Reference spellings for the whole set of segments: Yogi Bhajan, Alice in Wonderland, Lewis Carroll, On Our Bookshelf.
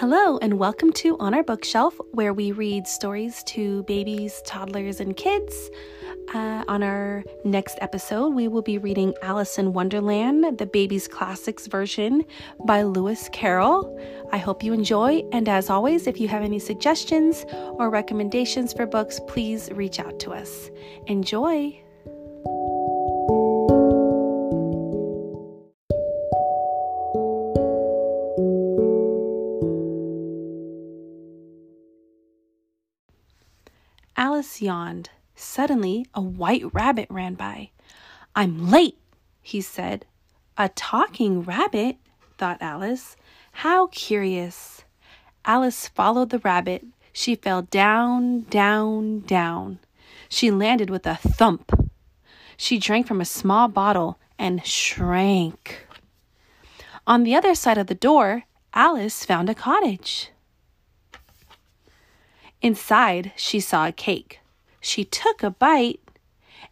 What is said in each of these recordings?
Hello and welcome to On Our Bookshelf, where we read stories to babies, toddlers, and kids. On our next episode, we will be reading Alice in Wonderland, the Baby's Classics version by Lewis Carroll. I hope you enjoy, and as always, if you have any suggestions or recommendations for books, please reach out to us. Enjoy! Alice yawned. Suddenly, a white rabbit ran by. "I'm late," he said. "A talking rabbit," thought Alice. "How curious." Alice followed the rabbit. She fell down, down, down. She landed with a thump. She drank from a small bottle and shrank. On the other side of the door, Alice found a cottage. Inside, she saw a cake. She took a bite,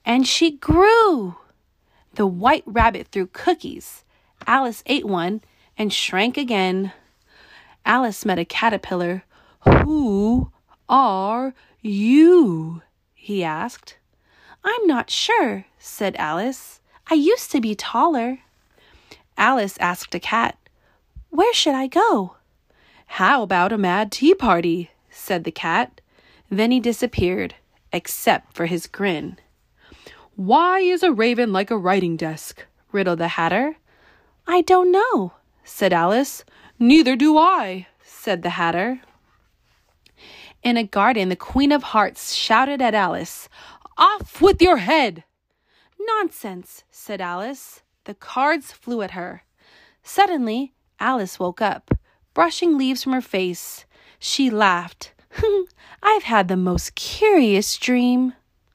and she grew. The white rabbit threw cookies. Alice ate one and shrank again. Alice met a caterpillar. "Who are you?" he asked. "I'm not sure," said Alice. "I used to be taller." Alice asked a cat, "Where should I go?" "How about a mad tea party?" said the cat. Then he disappeared, except for his grin. "Why is a raven like a writing desk?" riddled the Hatter. "I don't know," said Alice. "Neither do I," said the Hatter. In a garden, the Queen of Hearts shouted at Alice, "Off with your head!" "Nonsense," said Alice. The cards flew at her. Suddenly, Alice woke up, brushing leaves from her face. She laughed. "I've had the most curious dream."